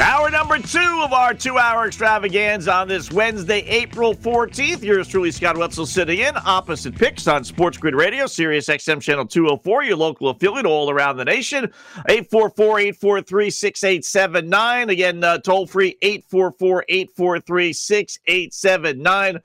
Hour number two of our two-hour extravaganza on this Wednesday, April 14th. Yours truly, Scott Wetzel, sitting in. Opposite Picks on Sports Grid Radio, Sirius XM Channel 204, your local affiliate all around the nation. 844-843-6879. Again, toll-free, 844-843-6879.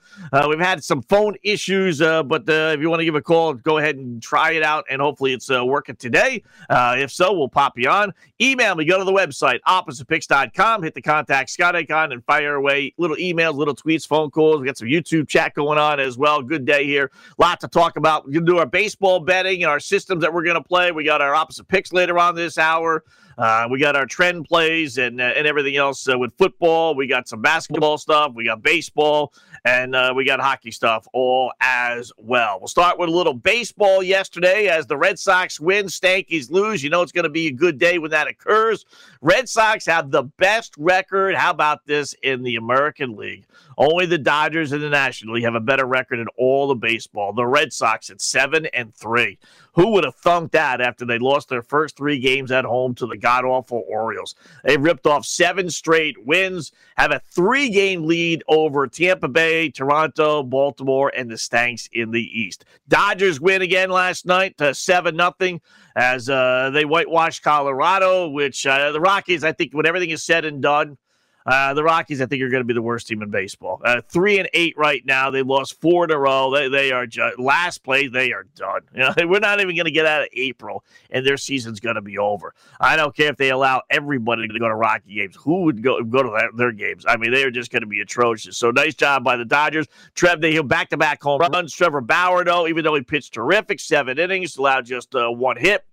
We've had some phone issues, but if you want to give a call, go ahead and try it out, and hopefully it's working today. If so, we'll pop you on. Email me. Go to the website, oppositepicks.com. Hit the contact Scott icon and fire away little emails, little tweets, phone calls. We got some YouTube chat going on as well. Good day here. Lot to talk about. We're going to do our baseball betting and our systems that we're going to play. We got our opposite picks later on this hour. We got our trend plays and everything else with football. We got some basketball stuff. We got baseball. And we got hockey stuff all as well. We'll start with a little baseball yesterday as the Red Sox win, Stankies lose. You know it's going to be a good day when that occurs. Red Sox have the best record. How about this in the American League? Only the Dodgers in the National League have a better record in all of baseball. The Red Sox at 7-3. Who would have thunked that after they lost their first three games at home to the god-awful Orioles? They ripped off seven straight wins, have a three-game lead over Tampa Bay, Toronto, Baltimore, and the Stanks in the East. Dodgers win again last night to 7-0 as they whitewashed Colorado, which the Rockies, I think, when everything is said and done, the Rockies, I think, are going to be the worst team in baseball. 3-8 right now. They lost four in a row. They are last place. They are done. You know, we're not even going to get out of April, and their season's going to be over. I don't care if they allow everybody to go to Rocky games. Who would go to their games? I mean, they are just going to be atrocious. So nice job by the Dodgers. They hit back-to-back home runs. Trevor Bauer, though, even though he pitched terrific, 7 innings, allowed just one hit.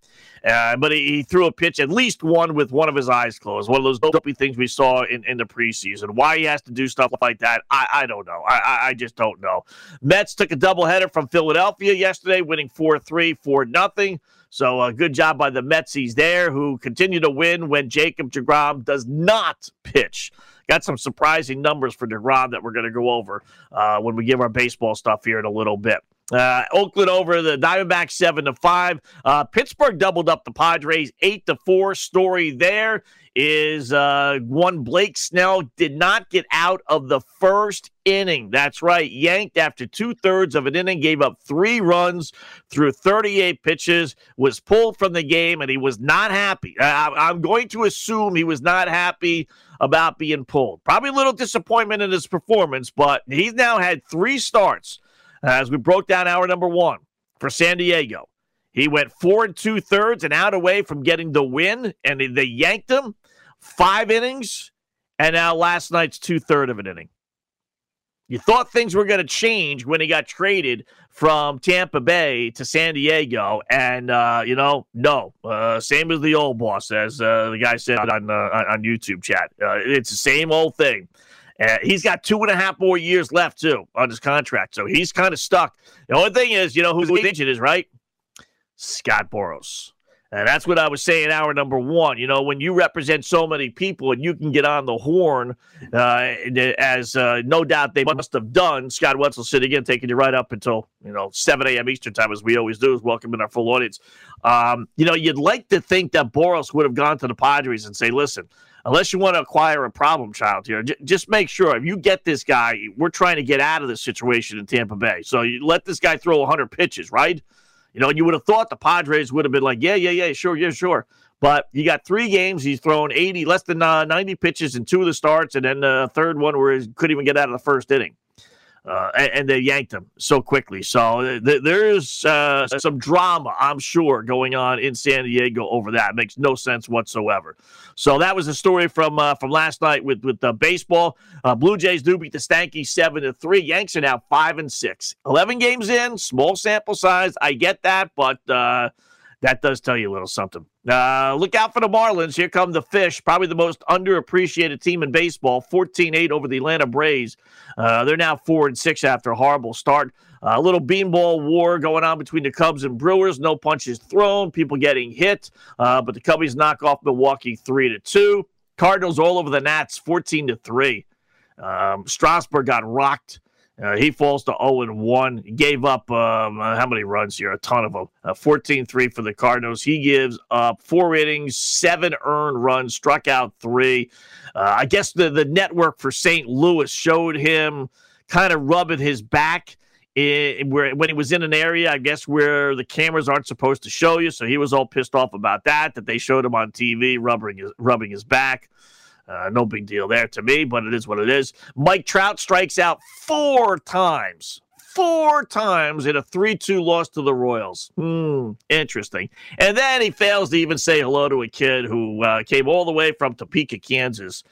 But he threw a pitch, at least one, with one of his eyes closed. One of those dopey things we saw in the preseason. Why he has to do stuff like that, I don't know. I just don't know. Mets took a doubleheader from Philadelphia yesterday, winning 4-3, 4-0. So good job by the Metsies there, who continue to win when Jacob DeGrom does not pitch. Got some surprising numbers for DeGrom that we're going to go over when we give our baseball stuff here in a little bit. Oakland over the Diamondbacks 7-5. Pittsburgh doubled up the Padres 8-4. Story there is one Blake Snell did not get out of the first inning. That's right. Yanked after 2/3 of an inning, gave up 3 runs through 38 pitches, was pulled from the game, and he was not happy. I'm going to assume he was not happy about being pulled. Probably a little disappointment in his performance, but he's now had 3 starts. As we broke down hour number one for San Diego, he went 4 2/3 and out away from getting the win, and they yanked him 5 innings, and now last night's 2/3 of an inning. You thought things were going to change when he got traded from Tampa Bay to San Diego, and, no. Same as the old boss, as the guy said on YouTube chat. It's the same old thing. He's got 2.5 more years left, too, on his contract, so he's kind of stuck. The only thing is, you know who the agent is, right? Scott Boros. And that's what I was saying hour number one. You know, when you represent so many people and you can get on the horn, as no doubt they must have done, Scott Wetzel sitting in, taking you right up until, 7 a.m. Eastern time, as we always do, is welcoming our full audience. You'd like to think that Boros would have gone to the Padres and say, listen, unless you want to acquire a problem child here, just make sure if you get this guy, we're trying to get out of this situation in Tampa Bay. So you let this guy throw 100 pitches, right? You would have thought the Padres would have been like, yeah, sure. But you got 3 games. He's thrown less than 90 pitches in 2 of the starts, and then the third one where he couldn't even get out of the first inning. And they yanked him so quickly. So there's some drama, I'm sure, going on in San Diego over that. It makes no sense whatsoever. So that was the story from last night with baseball. Blue Jays do beat the Stankies 7-3. Yanks are now 5-6. 11 games in, small sample size. I get that, but that does tell you a little something. Look out for the Marlins. Here come the Fish, probably the most underappreciated team in baseball, 14-8 over the Atlanta Braves. They're now 4-6 after a horrible start. A little beanball war going on between the Cubs and Brewers. No punches thrown, people getting hit. But the Cubbies knock off Milwaukee 3-2. Cardinals all over the Nats, 14-3. Strasburg got rocked. He falls to 0-1. He gave up, how many runs here? A ton of them. 14-3 for the Cardinals. He gives up 4 innings, 7 earned runs, struck out 3. I guess the network for St. Louis showed him kind of rubbing his back when he was in an area, I guess, where the cameras aren't supposed to show you. So he was all pissed off about that they showed him on TV rubbing his back. No big deal there to me, but it is what it is. Mike Trout strikes out 4 times. 4 times in a 3-2 loss to the Royals. Interesting. And then he fails to even say hello to a kid who came all the way from Topeka, Kansas.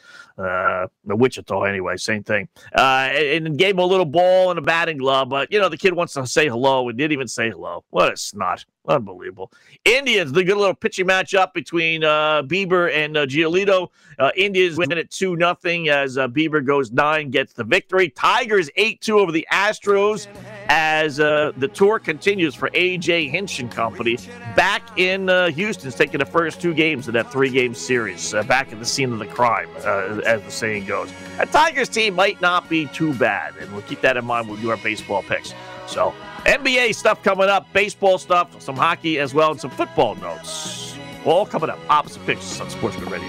Wichita, anyway, same thing. And gave him a little ball and a batting glove. But, you know, the kid wants to say hello and didn't even say hello. What a snot. Unbelievable. Indians, the good little pitching matchup between Bieber and Giolito. Indians winning it 2-0 as Bieber goes 9, gets the victory. Tigers 8-2 over the Astros as the tour continues for A.J. Hinch and company. Back in Houston's taking the first 2 games of that 3-game series. Back at the scene of the crime, as the saying goes. A Tigers team might not be too bad, and we'll keep that in mind when we do our baseball picks. So, NBA stuff coming up, baseball stuff, some hockey as well, and some football notes. All coming up. Opposite Picks on SportsGrid Radio.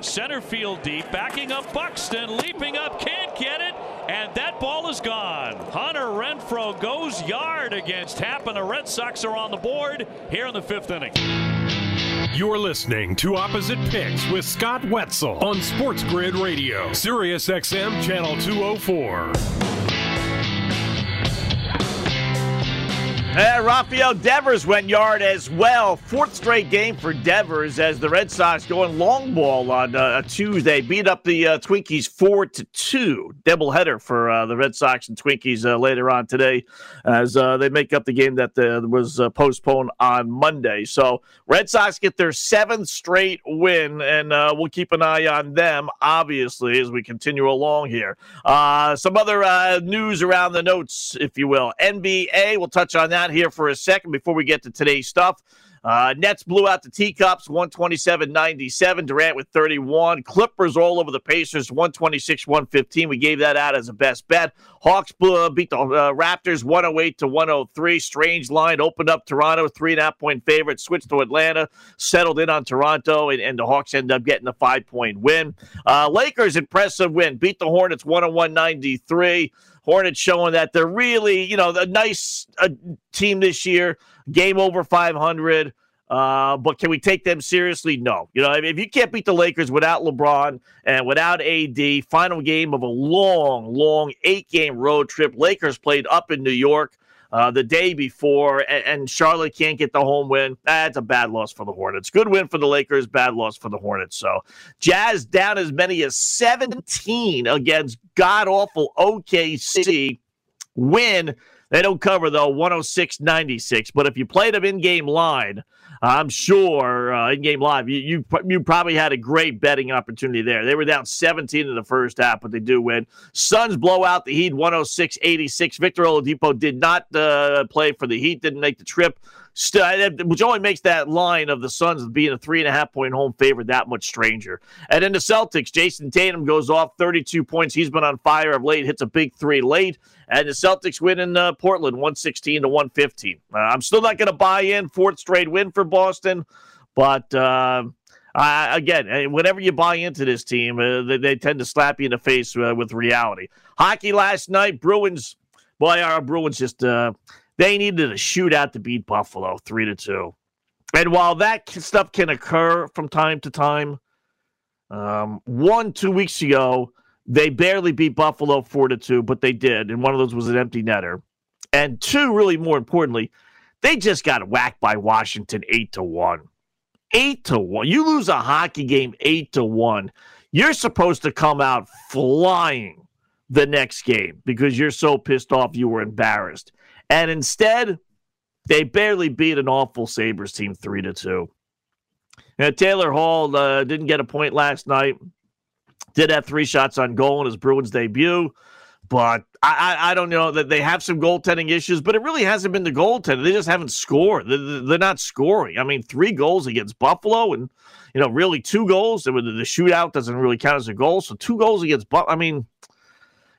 center field deep, backing up Buxton, leaping up, can't get it, and that ball is gone. Hunter Renfro goes yard against Happ, and the Red Sox are on the board here in the 5th inning. You're listening to Opposite Picks with Scott Wetzel on Sports Grid Radio, Sirius XM Channel 204. Rafael Devers went yard as well. 4th straight game for Devers as the Red Sox going long ball on a Tuesday. Beat up the Twinkies 4-2. Doubleheader for the Red Sox and Twinkies later on today as they make up the game that was postponed on Monday. So Red Sox get their 7th straight win, and we'll keep an eye on them, obviously, as we continue along here. Some other news around the notes, if you will. NBA, we'll touch on that here for a second before we get to today's stuff. Nets blew out the Teacups 127-97. Durant with 31. Clippers all over the Pacers 126-115. We gave that out as a best bet. Hawks beat the Raptors 108-103. Strange line opened up Toronto, 3.5-point favorite, switched to Atlanta, settled in on Toronto, and the Hawks ended up getting a 5-point win. Lakers, impressive win. Beat the Hornets 101-93. Hornets showing that they're really, you know, a nice team this year. Game over 500. But can we take them seriously? No. You know, I mean, if you can't beat the Lakers without LeBron and without AD, final game of a long, long 8-game road trip. Lakers played up in New York the day before, and Charlotte can't get the home win. That's a bad loss for the Hornets. Good win for the Lakers, bad loss for the Hornets. So Jazz down as many as 17 against god-awful OKC. Win. They don't cover, though, 106-96. But if you played them in-game line, I'm sure in-game live, you probably had a great betting opportunity there. They were down 17 in the first half, but they do win. Suns blow out the Heat 106-86. Victor Oladipo did not play for the Heat, didn't make the trip, which only makes that line of the Suns being a 3.5-point home favorite that much stranger. And then the Celtics, Jason Tatum goes off 32 points. He's been on fire of late, hits a big 3 late. And the Celtics win in Portland 116-115. I'm still not going to buy in. 4th straight win for Boston. But, again, whenever you buy into this team, they tend to slap you in the face with reality. Hockey last night, Bruins. Boy, our Bruins just... They needed a shootout to beat Buffalo 3-2. And while that stuff can occur from time to time, 1-2 weeks ago, They barely beat Buffalo 4-2, but they did, and one of those was an empty netter. And two, really more importantly, they just got whacked by Washington 8-1. 8-1. You lose a hockey game 8-1. You're supposed to come out flying the next game because you're so pissed off you were embarrassed. And instead, they barely beat an awful Sabres team 3-2. Now, Taylor Hall didn't get a point last night. Did have 3 shots on goal in his Bruins debut. But I don't know that they have some goaltending issues, but it really hasn't been the goaltending. They just haven't scored. They're not scoring. I mean, 3 goals against Buffalo and, you know, really 2 goals. The shootout doesn't really count as a goal. So 2 goals against Buffalo. I mean,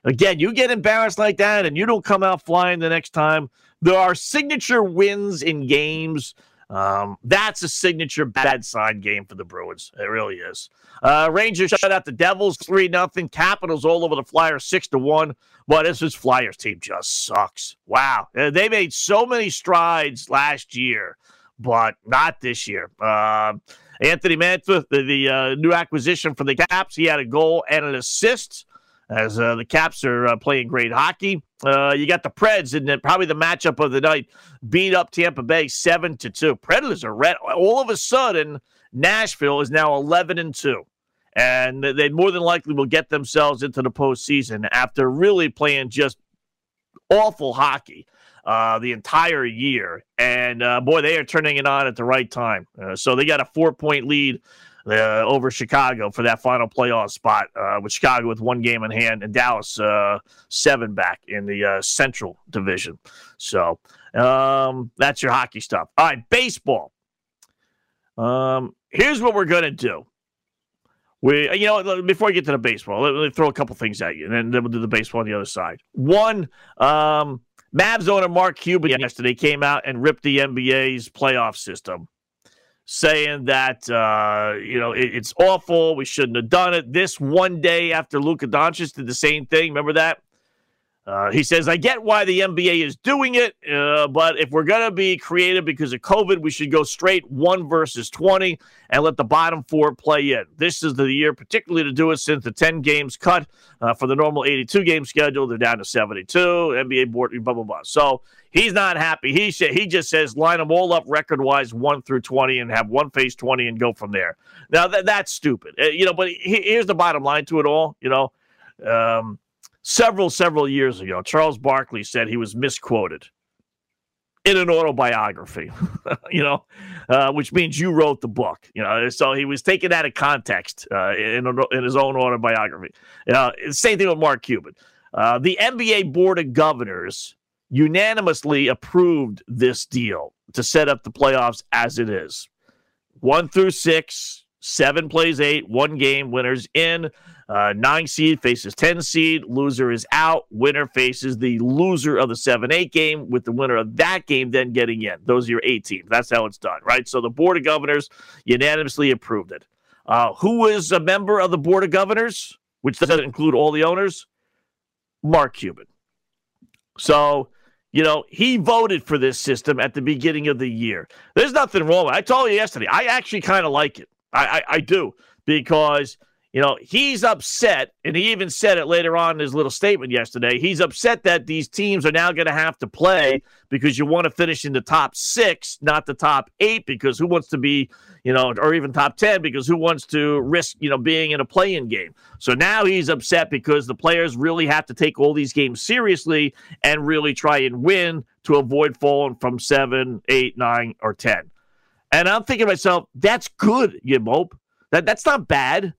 again, you get embarrassed like that and you don't come out flying the next time. There are signature wins in games. That's a signature bad sign game for the Bruins. It really is. Rangers shut out the Devils 3-0. Capitals all over the Flyers 6-1. But this Flyers team just sucks. Wow. They made so many strides last year, but not this year. Anthony Mantha, the new acquisition for the Caps, he had a goal and an assist as the Caps are playing great hockey. You got the Preds, and probably the matchup of the night, beat up Tampa Bay 7-2. Predators are red. All of a sudden, Nashville is now 11-2, and they more than likely will get themselves into the postseason after really playing just awful hockey the entire year. And, boy, they are turning it on at the right time. So they got a 4-point lead over Chicago for that final playoff spot, with Chicago with 1 game in hand and Dallas 7 back in the Central Division. So that's your hockey stuff. All right, baseball. Here's what we're going to do. Before I get to the baseball, let me throw a couple things at you, and then we'll do the baseball on the other side. One, Mavs owner Mark Cuban yesterday came out and ripped the NBA's playoff system, saying that, it's awful. We shouldn't have done it. This one day after Luka Doncic did the same thing. Remember that? He says, I get why the NBA is doing it, but if we're going to be creative because of COVID, we should go straight 1 versus 20 and let the bottom 4 play in. This is the year particularly to do it since the 10 games cut for the normal 82-game schedule. They're down to 72, NBA board, blah, blah, blah. So he's not happy. He just says line them all up record-wise 1 through 20 and have one face 20 and go from there. Now, that's stupid. But here's the bottom line to it all, Several years ago, Charles Barkley said he was misquoted in an autobiography, which means you wrote the book. So he was taken out of context in his own autobiography. Same thing with Mark Cuban. The NBA Board of Governors unanimously approved this deal to set up the playoffs as it is. 1 through 6, 7 plays 8, 1 game, winners in. 9 seed faces 10 seed, loser is out, winner faces the loser of the 7-8 game, with the winner of that game then getting in. Those are your 8 teams. That's how it's done, right? So the Board of Governors unanimously approved it. Who is a member of the Board of Governors, which doesn't include all the owners? Mark Cuban. So, he voted for this system at the beginning of the year. There's nothing wrong with it. I told you yesterday, I actually kind of like it. I do, because he's upset, and he even said it later on in his little statement yesterday. He's upset that these teams are now going to have to play because you want to finish in the top 6, not the top 8, because who wants to be, or even top 10, because who wants to risk, being in a play-in game. So now he's upset because the players really have to take all these games seriously and really try and win to avoid falling from 7, 8, 9, or 10. And I'm thinking to myself, that's good, you mope. That's not bad.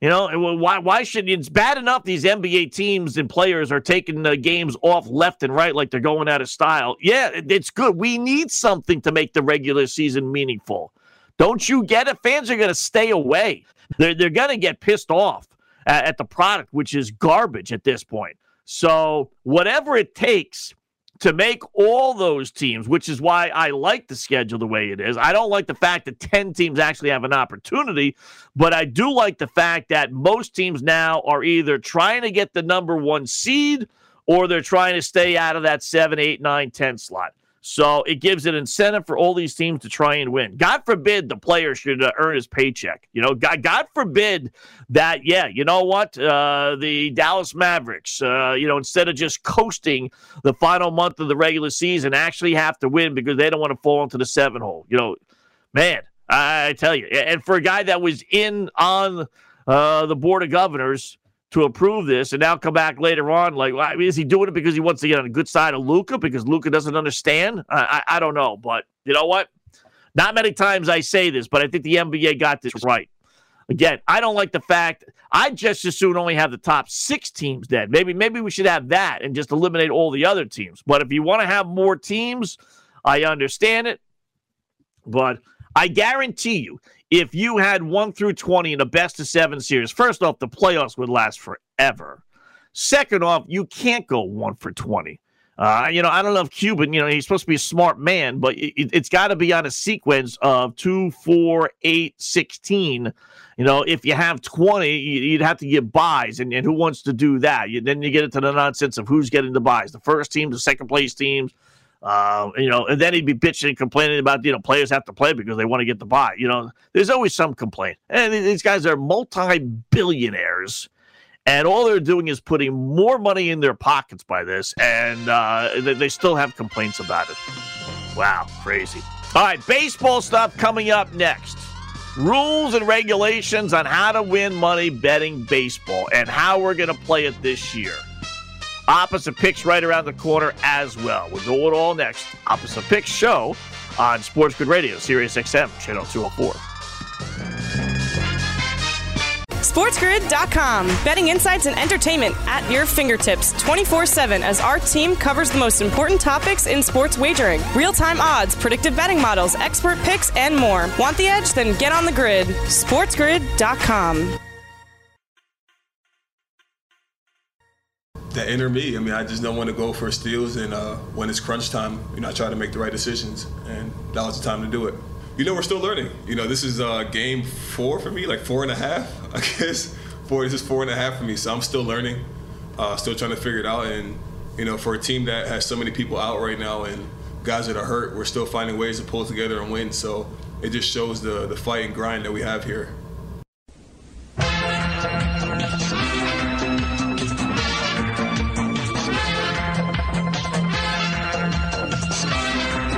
Why should it's bad enough these NBA teams and players are taking games off left and right like they're going out of style. Yeah, it's good. We need something to make the regular season meaningful. Don't you get it? Fans are going to stay away. They're going to get pissed off at the product, which is garbage at this point. So whatever it takes to make all those teams, which is why I like the schedule the way it is. I don't like the fact that 10 teams actually have an opportunity, but I do like the fact that most teams now are either trying to get the number 1 seed or they're trying to stay out of that 7, 8, 9, 10 slot. So it gives an incentive for all these teams to try and win. God forbid the player should earn his paycheck. You know, God forbid that, you know what, the Dallas Mavericks, you know, instead of just coasting the final month of the regular season, actually have to win because they don't want to fall into the seven hole. You know, man, I tell you. And for a guy that was in on the Board of Governors to approve this and now come back later on, like, well, I mean, is he doing it because he wants to get on the good side of Luka because Luka doesn't understand? I don't know, but you know what? Not many times I say this, but I think the NBA got this right. Again, I don't like the fact I just as soon only have the top six teams then. Maybe we should have that and just eliminate all the other teams. But if you want to have more teams, I understand it. But I guarantee you, if you had 1 through 20 in a best-of-7 series, first off, the playoffs would last forever. Second off, you can't go 1 for 20. You know, I don't know if Cuban, you know, he's supposed to be a smart man, but it's got to be on a sequence of 2, 4, 8, 16. You know, if you have 20, you'd have to get buys, and who wants to do that? Then you get into the nonsense of who's getting the buys, the first teams, the second-place teams. You know, and then he'd be bitching and complaining about, you know, players have to play because they want to get the bye. You know, there's always some complaint. And these guys are multi-billionaires, and all they're doing is putting more money in their pockets by this, and they still have complaints about it. Wow, crazy. All right, baseball stuff coming up next. Rules and regulations on how to win money betting baseball and how we're going to play it this year. Opposite Picks right around the corner as well. We'll do it all next. Opposite Picks show on Sports Grid Radio, Sirius XM, Channel 204. SportsGrid.com. Betting insights and entertainment at your fingertips 24/7 as our team covers the most important topics in sports wagering. Real-time odds, predictive betting models, expert picks, and more. Want the edge? Then get on the grid. SportsGrid.com. The inner me. I mean, I just don't want to go for steals, and when it's crunch time, you know, I try to make the right decisions, and that was the time to do it. You know, we're still learning. You know, this is game 4 for me, like 4.5, I guess. This is 4.5 for me, so I'm still learning, still trying to figure it out. And, you know, for a team that has so many people out right now and guys that are hurt, we're still finding ways to pull together and win. So it just shows the fight and grind that we have here.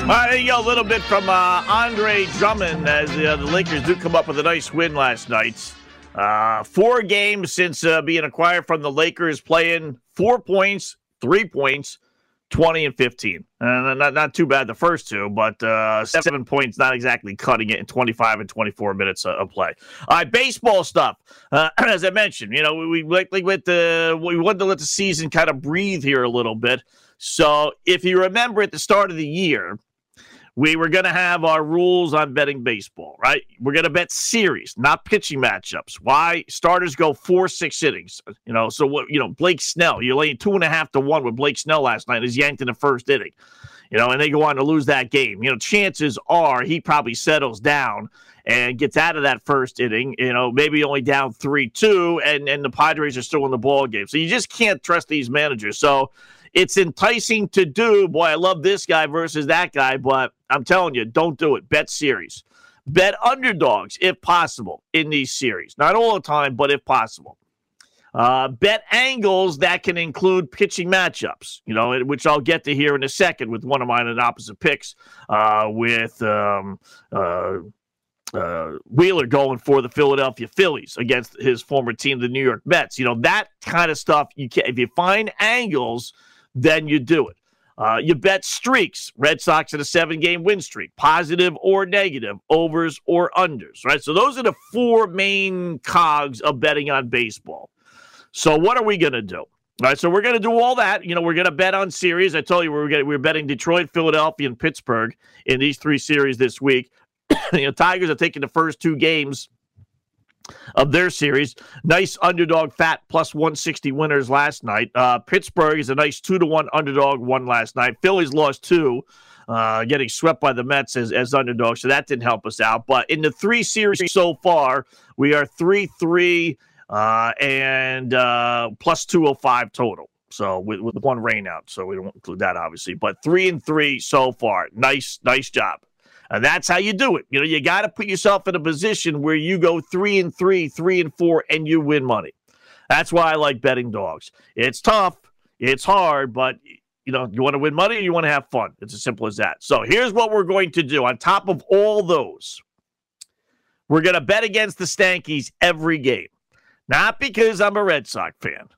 All right, there you go, a little bit from Andre Drummond as the Lakers do come up with a nice win last night. 4 games since being acquired from the Lakers, playing 4 points, 3 points, 20 and 15. Not too bad the first two, but 7 points, not exactly cutting it in 25 and 24 minutes of play. All right, baseball stuff. As I mentioned, you know, we wanted to let the season kind of breathe here a little bit. So if you remember at the start of the year, we were going to have our rules on betting baseball, right? We're going to bet series, not pitching matchups. Why? Starters go 4-6 innings. You know, so what? You know, Blake Snell, you're laying 2.5 to 1 with Blake Snell last night. He's yanked in the first inning, you know, and they go on to lose that game. You know, chances are he probably settles down and gets out of that first inning, you know, maybe only down 3-2, and the Padres are still in the ball game. So you just can't trust these managers. So it's enticing to do, boy, I love this guy versus that guy, but I'm telling you, don't do it. Bet series. Bet underdogs, if possible, in these series. Not all the time, but if possible. Bet angles that can include pitching matchups, you know, which I'll get to here in a second with one of mine in opposite picks with Wheeler going for the Philadelphia Phillies against his former team, the New York Mets. You know, that kind of stuff, you can, if you find angles, then you do it. You bet streaks, Red Sox in a 7-game win streak, positive or negative, overs or unders, right? So those are the 4 main cogs of betting on baseball. So what are we going to do? All right, so we're going to do all that. You know, we're going to bet on series. I told you we're betting Detroit, Philadelphia, and Pittsburgh in these 3 series this week. You know, Tigers are taking the first 2 games of their series. Nice underdog fat plus 160 winners last night. Pittsburgh is a nice 2-1 underdog won last night. Phillies lost 2, getting swept by the Mets as underdogs, so that didn't help us out. But in the 3 series so far, we are 3-3 and plus 205 total. So with one rain out, so we don't include that obviously. But 3-3 so far. Nice job. And that's how you do it. You know, you got to put yourself in a position where you go 3-3, 3-4, and you win money. That's why I like betting dogs. It's tough, it's hard, but you know, you want to win money or you want to have fun. It's as simple as that. So here's what we're going to do. On top of all those, we're going to bet against the Stankies every game. Not because I'm a Red Sox fan,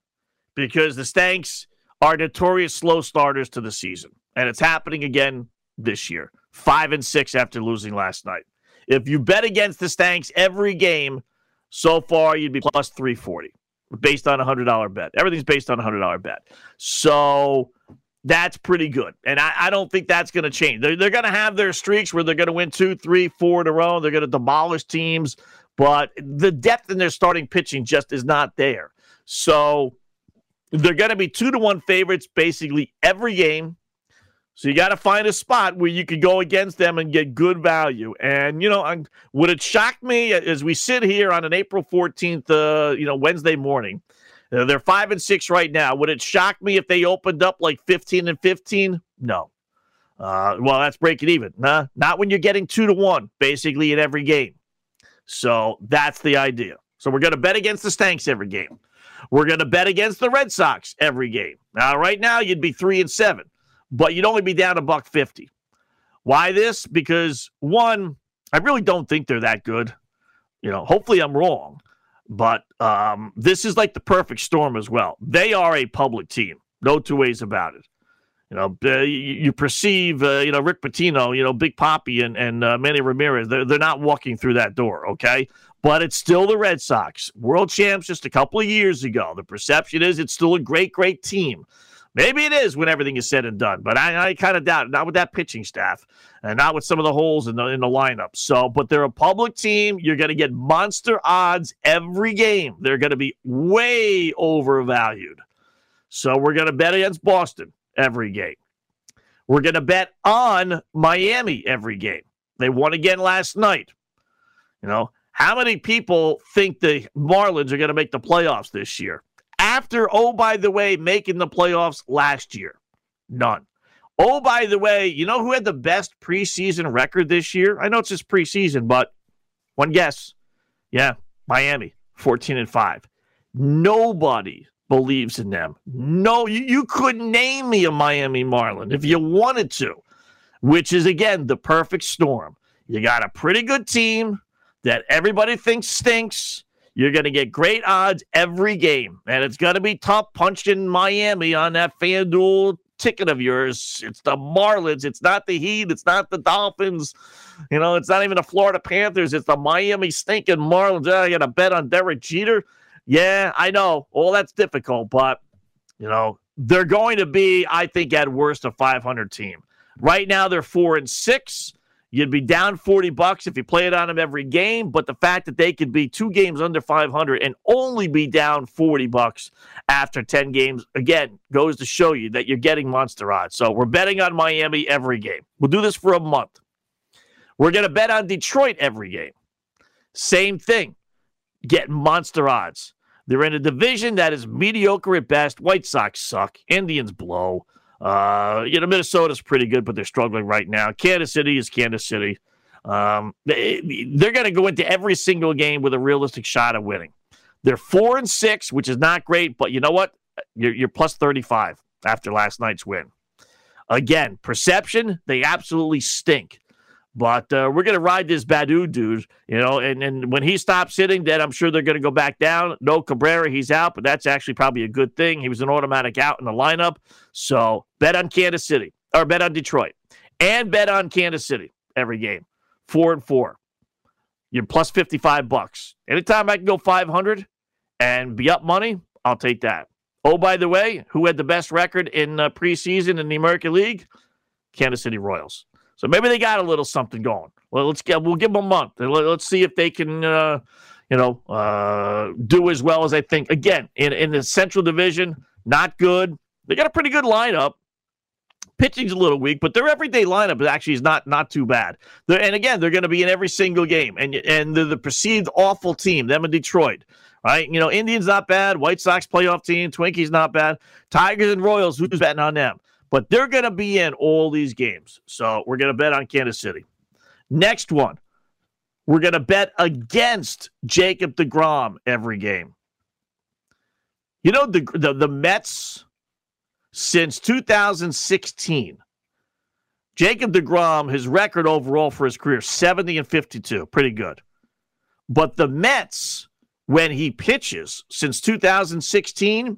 because the Stanks are notorious slow starters to the season. And it's happening again this year. 5-6 after losing last night. If you bet against the Stanks every game, so far you'd be plus 340 based on a $100 bet. Everything's based on a $100 bet. So that's pretty good. And I don't think that's going to change. They're going to have their streaks where they're going to win 2, 3, 4 in a row. They're going to demolish teams. But the depth in their starting pitching just is not there. So they're going to be 2-1 favorites basically every game. So you got to find a spot where you could go against them and get good value. And, you know, would it shock me as we sit here on an April 14th, Wednesday morning? They're 5-6 right now. Would it shock me if they opened up like 15-15? No. Well, that's breaking even. Nah, not when you're getting 2-1 basically in every game. So that's the idea. So we're going to bet against the Stanks every game. We're going to bet against the Red Sox every game. Now, right now, you'd be 3-7. But you'd only be down $1.50. Why this? Because, one, I really don't think they're that good. You know, hopefully I'm wrong. But this is like the perfect storm as well. They are a public team. No two ways about it. You know, you perceive, Rick Pitino, Big Papi and Manny Ramirez. They're not walking through that door, okay? But it's still the Red Sox. World champs just a couple of years ago. The perception is it's still a great, great team. Maybe it is when everything is said and done, but I kind of doubt it. Not with that pitching staff and not with some of the holes in the lineup. So, but they're a public team. You're going to get monster odds every game. They're going to be way overvalued. So we're going to bet against Boston every game. We're going to bet on Miami every game. They won again last night. You know, how many people think the Marlins are going to make the playoffs this year? After, oh, by the way, making the playoffs last year. None. Oh, by the way, you know who had the best preseason record this year? I know it's just preseason, but one guess. Yeah, Miami, 14-5. Nobody believes in them. No, you could name me a Miami Marlin if you wanted to, which is, again, the perfect storm. You got a pretty good team that everybody thinks stinks. You're going to get great odds every game, and it's going to be tough punching Miami on that FanDuel ticket of yours. It's the Marlins. It's not the Heat. It's not the Dolphins. You know, it's not even the Florida Panthers. It's the Miami stinking Marlins. I got to bet on Derek Jeter. Yeah, I know. Well, that's difficult, but, you know, they're going to be, I think, at worst, a 500 team. Right now, they're 4-6. You'd be down $40 if you play it on them every game, but the fact that they could be 2 games under 500 and only be down $40 after 10 games, again, goes to show you that you're getting monster odds. So we're betting on Miami every game. We'll do this for a month. We're going to bet on Detroit every game. Same thing. Get monster odds. They're in a division that is mediocre at best. White Sox suck. Indians blow. Minnesota's pretty good, but they're struggling right now. Kansas City is Kansas City. They're going to go into every single game with a realistic shot at winning. They're 4-6, which is not great, but you know what? You're plus 35 after last night's win. Again, perception, they absolutely stink. But we're going to ride this Badu dude, and when he stops hitting, then I'm sure they're going to go back down. No Cabrera, he's out, but that's actually probably a good thing. He was an automatic out in the lineup. So bet on Kansas City, or bet on Detroit, and bet on Kansas City every game, 4-4. You're plus $55. Anytime I can go 500 and be up money, I'll take that. Oh, by the way, who had the best record in preseason in the American League? Kansas City Royals. So maybe they got a little something going. Well, we'll give them a month. Let's see if they can, do as well as I think. Again, in the Central Division, not good. They got a pretty good lineup. Pitching's a little weak, but their everyday lineup actually is not too bad. They're going to be in every single game, and they're the perceived awful team. Them in Detroit. right? You know, Indians not bad. White Sox playoff team. Twinkies not bad. Tigers and Royals, who's betting on them? But they're going to be in all these games. So we're going to bet on Kansas City. Next one, we're going to bet against Jacob DeGrom every game. You know, the Mets, since 2016, Jacob DeGrom, his record overall for his career, 70-52, pretty good. But the Mets, when he pitches, since 2016,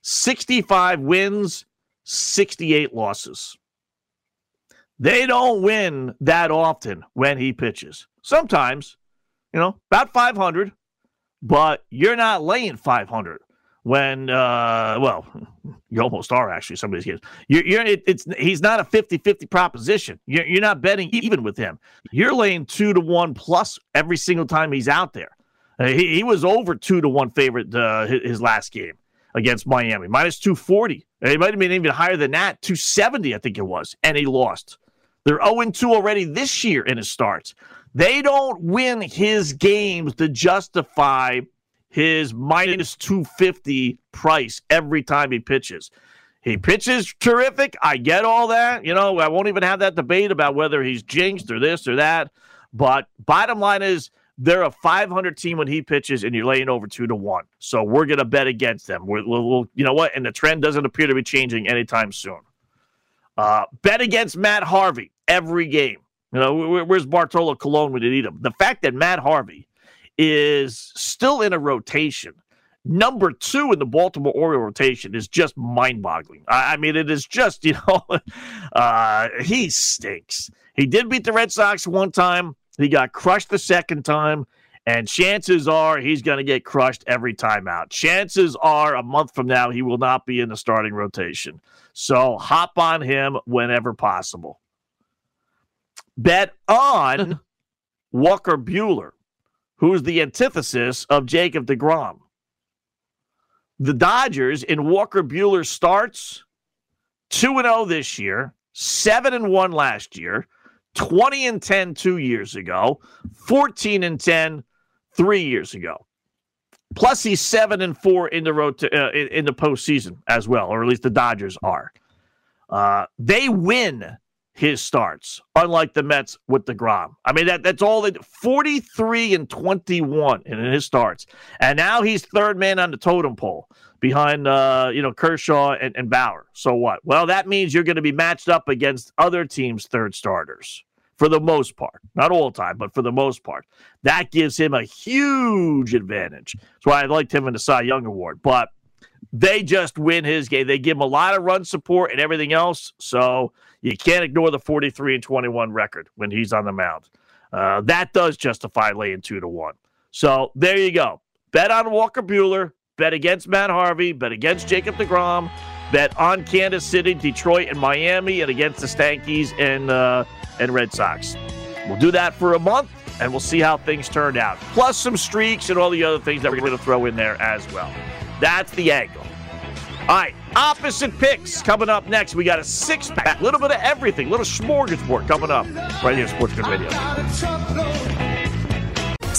65 wins, 68 losses. They don't win that often when he pitches. Sometimes, you know, about 500, but you're not laying 500 when, well, you almost are actually some of these games. He's not a 50-50 proposition. You're not betting even with him. You're laying 2-1 plus every single time he's out there. He was over 2-1 favorite his last game against Miami, minus 240. It might have been even higher than that, 270, I think it was, and he lost. They're 0-2 already this year in his starts. They don't win his games to justify his minus 250 price every time he pitches. He pitches terrific. I get all that. You know, I won't even have that debate about whether he's jinxed or this or that. But bottom line is, they're a 500 team when he pitches, and you're laying over 2-1. So we're going to bet against them. We'll, you know what? And the trend doesn't appear to be changing anytime soon. Bet against Matt Harvey every game. You know, where's Bartolo Colon when you need him? The fact that Matt Harvey is still in a rotation, number 2 in the Baltimore Orioles rotation, is just mind-boggling. I mean, it is just, you know, he stinks. He did beat the Red Sox one time. He got crushed the second time, and chances are he's going to get crushed every time out. Chances are a month from now he will not be in the starting rotation. So hop on him whenever possible. Bet on Walker Buehler, who's the antithesis of Jacob DeGrom. The Dodgers in Walker Buehler starts 2-0 this year, 7-1 last year, 20-10 2 years ago, 14-10 3 years ago. Plus, he's 7-4 in the road to, in the postseason as well, or at least the Dodgers are. They win his starts, unlike the Mets with DeGrom. I mean, that's all they do. 43-21 in his starts, and now he's third man on the totem pole behind Kershaw and Bauer. So what? Well, that means you're going to be matched up against other teams' third starters for the most part. Not all time, but for the most part. That gives him a huge advantage. That's why I liked him in the Cy Young Award. But they just win his game. They give him a lot of run support and everything else. So you can't ignore the 43-21 record when he's on the mound. That does justify laying 2-1. So there you go. Bet on Walker Buehler. Bet against Matt Harvey, bet against Jacob DeGrom, bet on Kansas City, Detroit, and Miami, and against the Stankies and Red Sox. We'll do that for a month, and we'll see how things turned out. Plus some streaks and all the other things that we're going to throw in there as well. That's the angle. All right, opposite picks coming up next. We got a six-pack, a little bit of everything, a little smorgasbord coming up right here on SportsGrid Radio.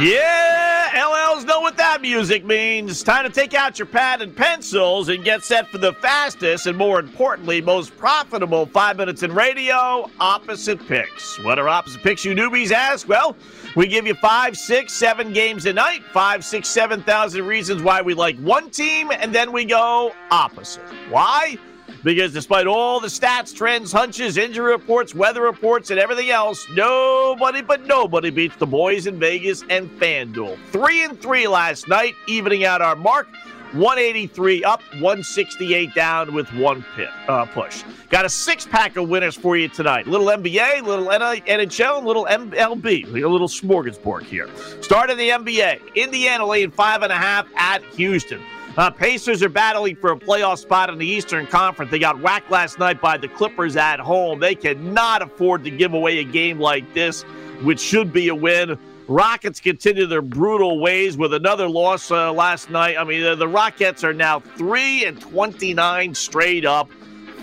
Yeah, LLs know what that music means. Time to take out your pad and pencils and get set for the fastest and, more importantly, most profitable 5 minutes in radio, Opposite Picks. What are Opposite Picks, you newbies ask? Well, we give you 5, 6, 7 games a night, 5, 6, 7,000 reasons why we like one team, and then we go opposite. Why? Because despite all the stats, trends, hunches, injury reports, weather reports, and everything else, nobody beats the boys in Vegas and FanDuel. 3-3 last night, evening out our mark. 183 up, 168 down with one push. Got a six-pack of winners for you tonight. Little NBA, little NHL, little MLB. A little smorgasbord here. Start in the NBA. Indiana laying 5.5 at Houston. Pacers are battling for a playoff spot in the Eastern Conference. They got whacked last night by the Clippers at home. They cannot afford to give away a game like this, which should be a win. Rockets continue their brutal ways with another loss last night. I mean, the Rockets are now 3-29 straight up,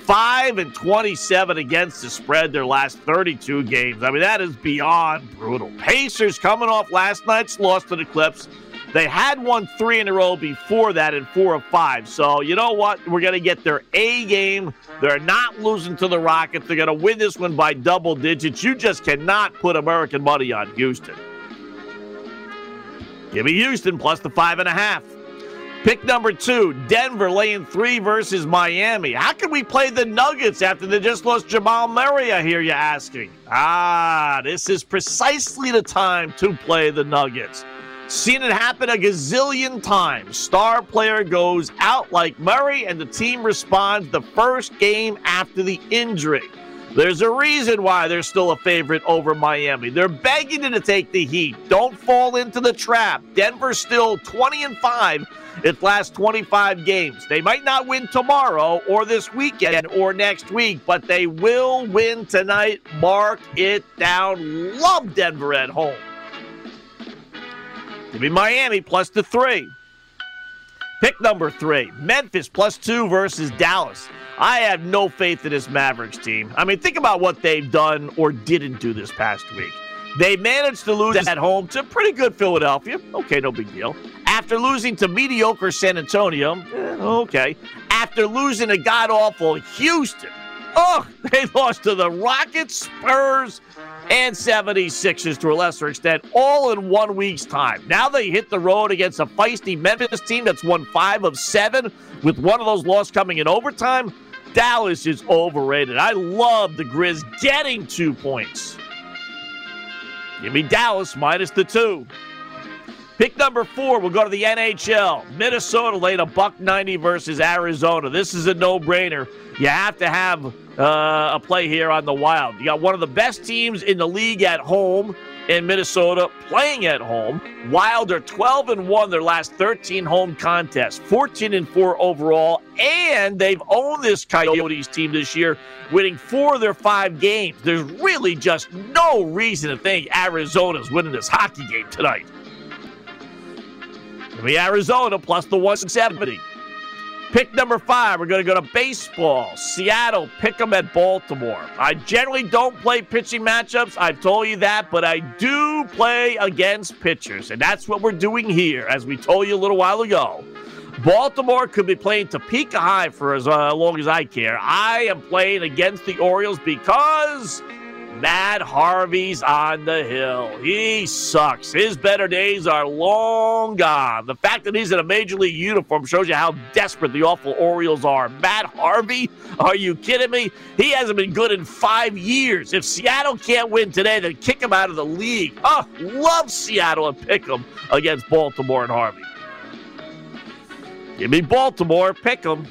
5-27 against the spread their last 32 games. I mean, that is beyond brutal. Pacers coming off last night's loss to the Clips. They had won 3 in a row before that in 4 of 5. So you know what? We're going to get their A game. They're not losing to the Rockets. They're going to win this one by double digits. You just cannot put American money on Houston. Give me Houston plus the 5.5. Pick number 2, Denver laying 3 versus Miami. How can we play the Nuggets after they just lost Jamal Murray, I hear you asking? This is precisely the time to play the Nuggets. Seen it happen a gazillion times. Star player goes out like Murray, and the team responds the first game after the injury. There's a reason why they're still a favorite over Miami. They're begging you to take the heat. Don't fall into the trap. Denver's still 20-5 its last 25 games. They might not win tomorrow or this weekend or next week, but they will win tonight. Mark it down. Love Denver at home. Give me Miami plus the 3. Pick number 3, Memphis plus 2 versus Dallas. I have no faith in this Mavericks team. I mean, think about what they've done or didn't do this past week. They managed to lose at home to pretty good Philadelphia. Okay, no big deal. After losing to mediocre San Antonio. Okay. After losing to god-awful Houston. Oh, they lost to the Rockets, Spurs, and 76ers to a lesser extent, all in 1 week's time. Now they hit the road against a feisty Memphis team that's won 5 of 7 with one of those losses coming in overtime. Dallas is overrated. I love the Grizz getting 2 points. Give me Dallas minus the 2. Pick number 4, we'll go to the NHL. Minnesota laid $1.90 versus Arizona. This is a no-brainer. You have to have a play here on the Wild. You got one of the best teams in the league at home in Minnesota playing at home. Wild are 12-1 their last 13 home contests, 14-4 overall, and they've owned this Coyotes team this year, winning 4 of their 5 games. There's really just no reason to think Arizona's winning this hockey game tonight. Give me Arizona plus the 170. Pick number 5, we're going to go to baseball. Seattle, pick them at Baltimore. I generally don't play pitching matchups. I've told you that, but I do play against pitchers, and that's what we're doing here, as we told you a little while ago. Baltimore could be playing Topeka High for as long as I care. I am playing against the Orioles because Matt Harvey's on the hill. He sucks. His better days are long gone. The fact that he's in a major league uniform shows you how desperate the awful Orioles are. Matt Harvey? Are you kidding me? He hasn't been good in 5 years. If Seattle can't win today, then kick him out of the league. Oh, love Seattle and pick him against Baltimore and Harvey. Give me Baltimore. Pick him.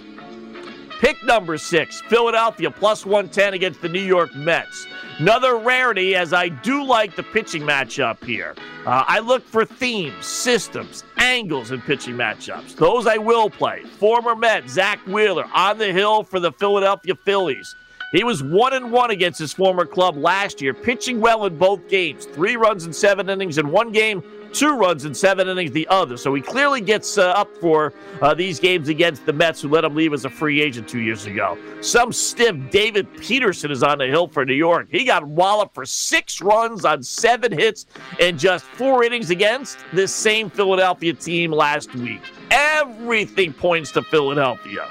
Pick number 6, Philadelphia plus 110 against the New York Mets. Another rarity, as I do like the pitching matchup here. I look for themes, systems, angles in pitching matchups. Those I will play. Former Met Zach Wheeler on the hill for the Philadelphia Phillies. He was 1-1 against his former club last year, pitching well in both games. 3 runs in 7 innings in one game, 2 runs in 7 innings the other. So he clearly gets up for these games against the Mets, who let him leave as a free agent 2 years ago. Some stiff David Peterson is on the hill for New York. He got walloped for 6 runs on 7 hits and just 4 innings against this same Philadelphia team last week. Everything points to Philadelphia.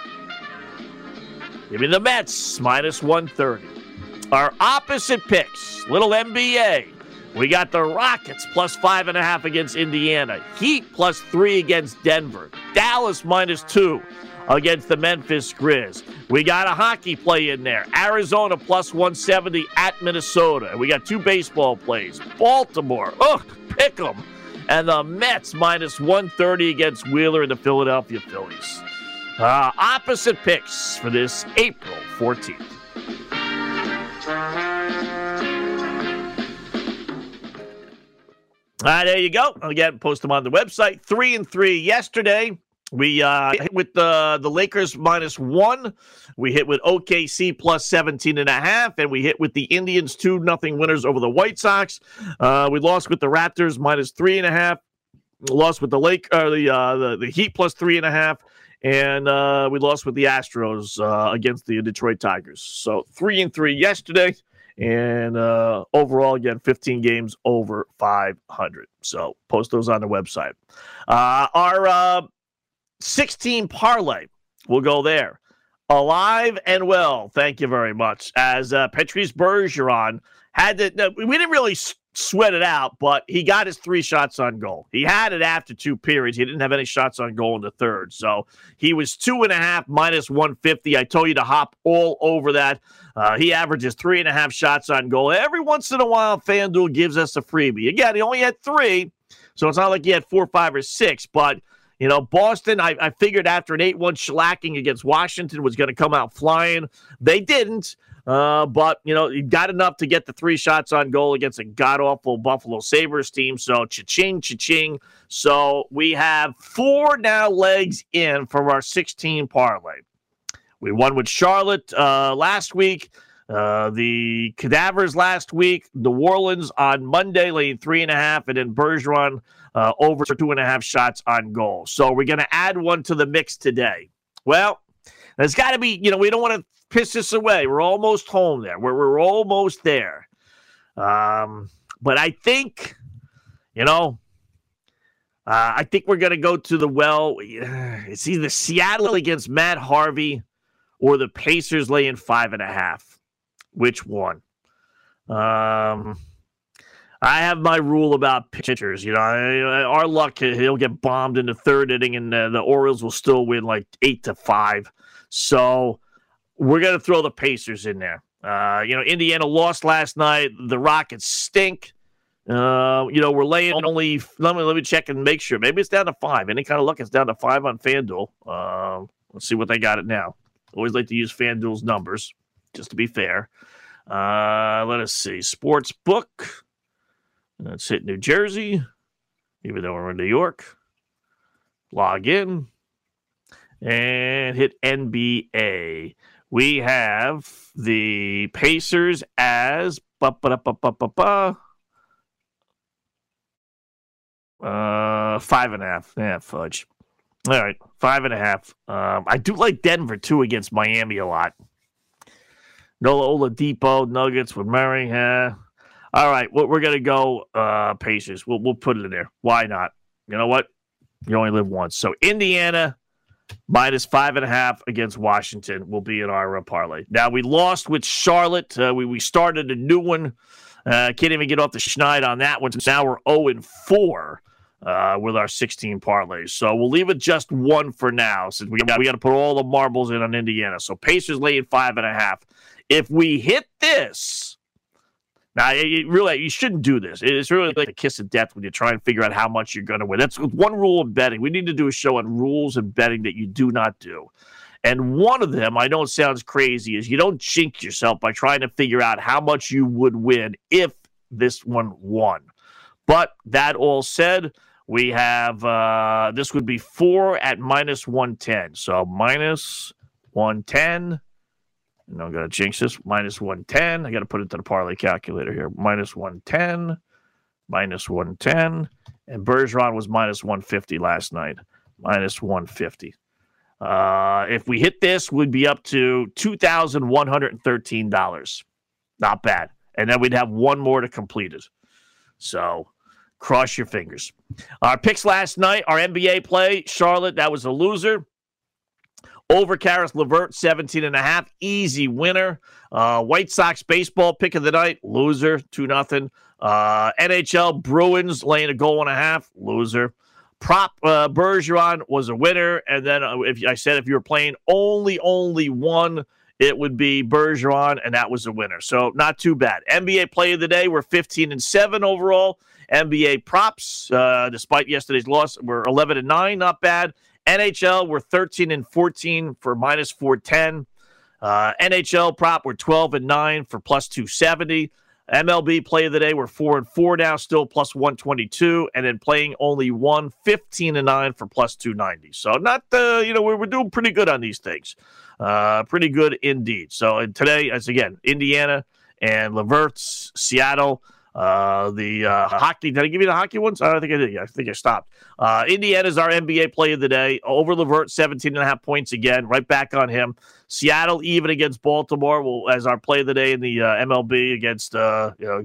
Give me the Mets minus 130. Our opposite picks, little NBA. We got the Rockets plus 5.5 against Indiana. Heat plus 3 against Denver. Dallas minus 2 against the Memphis Grizz. We got a hockey play in there. Arizona plus 170 at Minnesota. And we got 2 baseball plays. Baltimore, pick 'em. And the Mets minus 130 against Wheeler and the Philadelphia Phillies. Opposite picks for this April 14th. There you go. Again, post them on the website. 3-3 yesterday. We hit with the Lakers -1. We hit with OKC +17.5. And we hit with the Indians 2-0 winners over the White Sox. We lost with the Raptors -3.5. We lost with the the Heat +3.5. And we lost with the Astros against the Detroit Tigers. So 3-3 yesterday. And overall, again, 15 games over 500. So post those on the website. Our 16 parlay. We'll go there. Alive and well. Thank you very much. As Patrice Bergeron had we didn't really sweat it out, but he got his 3 shots on goal. He had it after 2 periods. He didn't have any shots on goal in the third. So he was 2.5 -150. I told you to hop all over that. He averages 3.5 shots on goal. Every once in a while, FanDuel gives us a freebie. Again, he only had 3, so it's not like he had 4, 5, or 6, but you know, Boston, I figured after an 8-1 shellacking against Washington was going to come out flying. They didn't, but, you know, you got enough to get the 3 shots on goal against a god-awful Buffalo Sabres team. So, cha-ching, cha-ching. So, we have 4 now legs in from our 16 parlay. We won with Charlotte last week. The Cadavers last week, New Orleans on Monday, laying 3.5, and then Bergeron over 2.5 shots on goal. So we're going to add 1 to the mix today. Well, there's got to be, you know, we don't want to piss this away. We're almost home there. We're almost there. But I think, you know, I think we're going to go to the well. It's either Seattle against Matt Harvey or the Pacers laying 5.5. Which one? I have my rule about pitchers. You know, our luck, he'll get bombed in the third inning, and the Orioles will still win like 8-5. So we're going to throw the Pacers in there. You know, Indiana lost last night. The Rockets stink. You know, we're laying only – let me check and make sure. Maybe it's down to 5. Any kind of luck, it's down to 5 on FanDuel. Let's see what they got it now. Always like to use FanDuel's numbers, just to be fair. Let us see. Sportsbook. Let's hit New Jersey, even though we're in New York. Log in. And hit NBA. We have the Pacers as... Ba-ba-da-ba-ba-ba-ba. 5.5. Yeah, fudge. All right, 5.5. I do like Denver, too, against Miami a lot. Oladipo, Nuggets with Murray. All right, well, we're going to go Pacers. We'll put it in there. Why not? You know what? You only live once. So Indiana -5.5 against Washington will be in our parlay. Now, we lost with Charlotte. We started a new one. Can't even get off the schneid on that one. Now we're 0-4 with our 16 parlays. So we'll leave it just 1 for now, since we got to put all the marbles in on Indiana. So Pacers laying 5.5. If we hit this, now really you shouldn't do this. It's really like a kiss of death when you try and figure out how much you're going to win. That's one rule of betting. We need to do a show on rules of betting that you do not do. And one of them, I know it sounds crazy, is you don't jinx yourself by trying to figure out how much you would win if this one won. But that all said, we have this would be 4 at -110. So -110. And I'm going to jinx this. -110. I got to put it to the parlay calculator here. -110. And Bergeron was -150 last night. -150. If we hit this, we'd be up to $2,113. Not bad. And then we'd have 1 more to complete it. So cross your fingers. Our picks last night, our NBA play, Charlotte, that was a loser. Over Caris LeVert, 17.5, easy winner. White Sox baseball pick of the night, loser, 2-0. NHL Bruins laying a 1.5, loser. Prop Bergeron was a winner. And then if you were playing only one, it would be Bergeron, and that was a winner. So not too bad. NBA play of the day, we're 15-7 overall. NBA props, despite yesterday's loss, we're 11-9, not bad. NHL, we're 13-14 for -410. NHL prop, we're 12-9 for +270. MLB play of the day, we're 4-4 now, still plus 122, and then playing only 115-9 for plus 290. So not the, we're doing pretty good on these things. Pretty good indeed. So and today, as again, Indiana and LeVert, Seattle, hockey. Did I give you the hockey ones? I don't think I did. I think I stopped. Indiana's our NBA play of the day. Over LeVert, 17.5 points again. Right back on him. Seattle even against Baltimore as our play of the day in the MLB against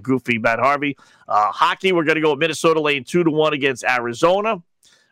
goofy Matt Harvey. Hockey, we're going to go with Minnesota laying 2-1 against Arizona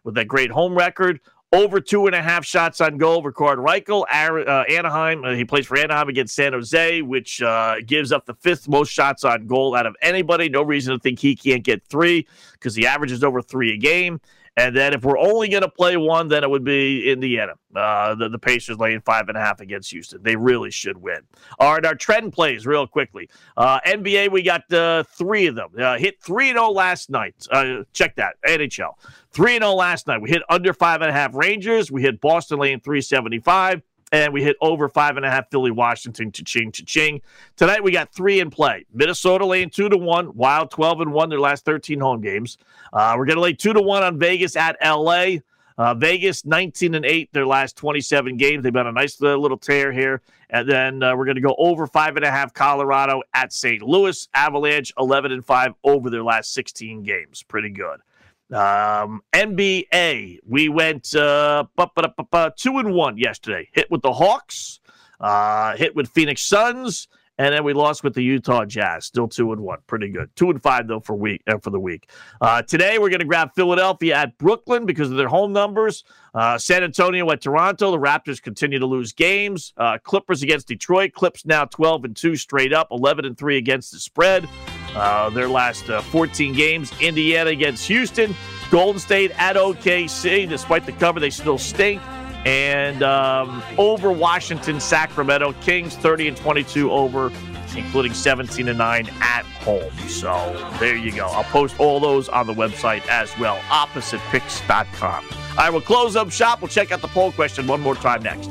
with that great home record. Over 2.5 shots on goal, Record Reichel. Anaheim, he plays for Anaheim against San Jose, which gives up the 5th most shots on goal out of anybody. No reason to think he can't get 3 because he averages over 3 a game. And then if we're only going to play one, then it would be Indiana. The Pacers laying 5.5 against Houston. They really should win. All right, our trend plays real quickly. NBA, we got 3 of them. Hit 3-0 last night. Check that. NHL. 3-0 last night. We hit under 5.5 Rangers. We hit Boston laying 375. And we hit over 5.5 Philly, Washington, cha-ching, cha-ching. Tonight we got 3 in play. Minnesota laying 2-1. Wild 12-1 their last 13 home games. We're going to lay 2-1 on Vegas at L.A. Vegas 19-8 their last 27 games. They've been a nice little tear here. And then we're going to go over 5.5 Colorado at St. Louis. Avalanche 11-5 over their last 16 games. Pretty good. NBA, we went 2-1 yesterday. Hit with the Hawks, hit with Phoenix Suns, and then we lost with the Utah Jazz. Still 2-1, pretty good. 2-5 though for the week. Today we're going to grab Philadelphia at Brooklyn because of their home numbers. San Antonio at Toronto. The Raptors continue to lose games. Clippers against Detroit. Clips now 12-2 straight up, 11-3 against the spread. Their last 14 games. Indiana against Houston. Golden State at OKC. Despite the cover, they still stink. And over Washington, Sacramento Kings, 30-22 over, including 17-9 at home. So there you go. I'll post all those on the website as well, oppositepicks.com. All right, we'll close up shop. We'll check out the poll question one more time next.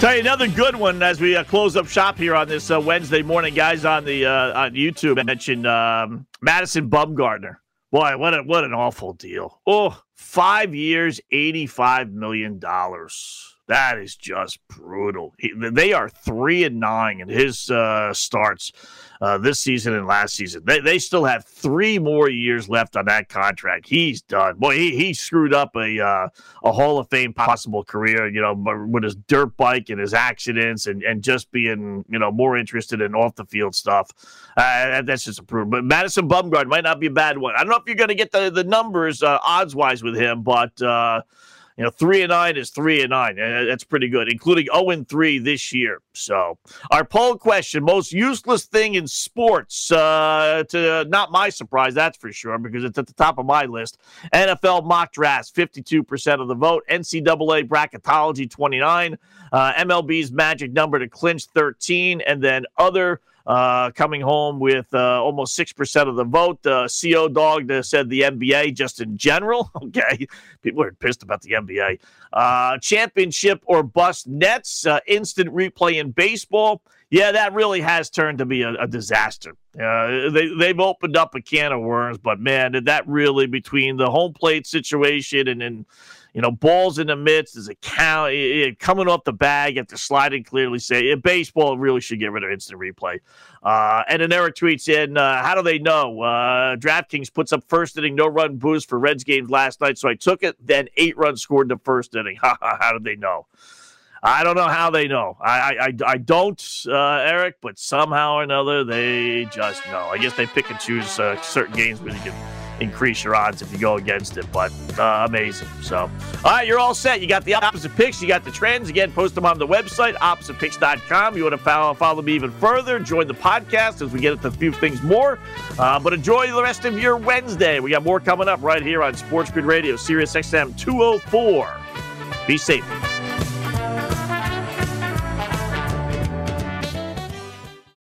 Tell you another good one as we close up shop here on this Wednesday morning, guys. On the on YouTube, I mentioned Madison Bumgarner. Boy, what an awful deal! Oh, 5 years, $85 million. That is just brutal. They are 3-9 in his starts this season and last season. They still have 3 more years left on that contract. He's done. Boy, he screwed up a Hall of Fame possible career, with his dirt bike and his accidents and just being, more interested in off-the-field stuff. That's just a proof. But Madison Bumgarner might not be a bad one. I don't know if you're going to get the numbers odds-wise with him, but... 3-9 is 3-9. That's pretty good, including 0-3 this year. So our poll question, most useless thing in sports, to not my surprise, that's for sure, because it's at the top of my list. NFL mock drafts, 52% of the vote. NCAA bracketology, 29. MLB's magic number to clinch, 13. And then other... coming home with almost 6% of the vote. CO Dog said the NBA just in general. Okay, people are pissed about the NBA. Championship or bust Nets, instant replay in baseball. Yeah, that really has turned to be a disaster. They've opened up a can of worms, but, man, did that really, between the home plate situation and balls in the midst, there's a count, coming off the bag, you have to slide and clearly say, baseball really should get rid of instant replay. And then Eric tweets in, how do they know? DraftKings puts up first inning, no-run boost for Reds games last night, so I took it, then 8 runs scored in the first inning. How do they know? I don't know how they know. I don't, Eric, but somehow or another, they just know. I guess they pick and choose certain games where you can increase your odds if you go against it, but amazing. So, all right, you're all set. You got the opposite picks. You got the trends. Again, post them on the website, oppositepicks.com. You want to follow me even further, join the podcast as we get into a few things more. But enjoy the rest of your Wednesday. We got more coming up right here on Sports Grid Radio, Sirius XM 204. Be safe.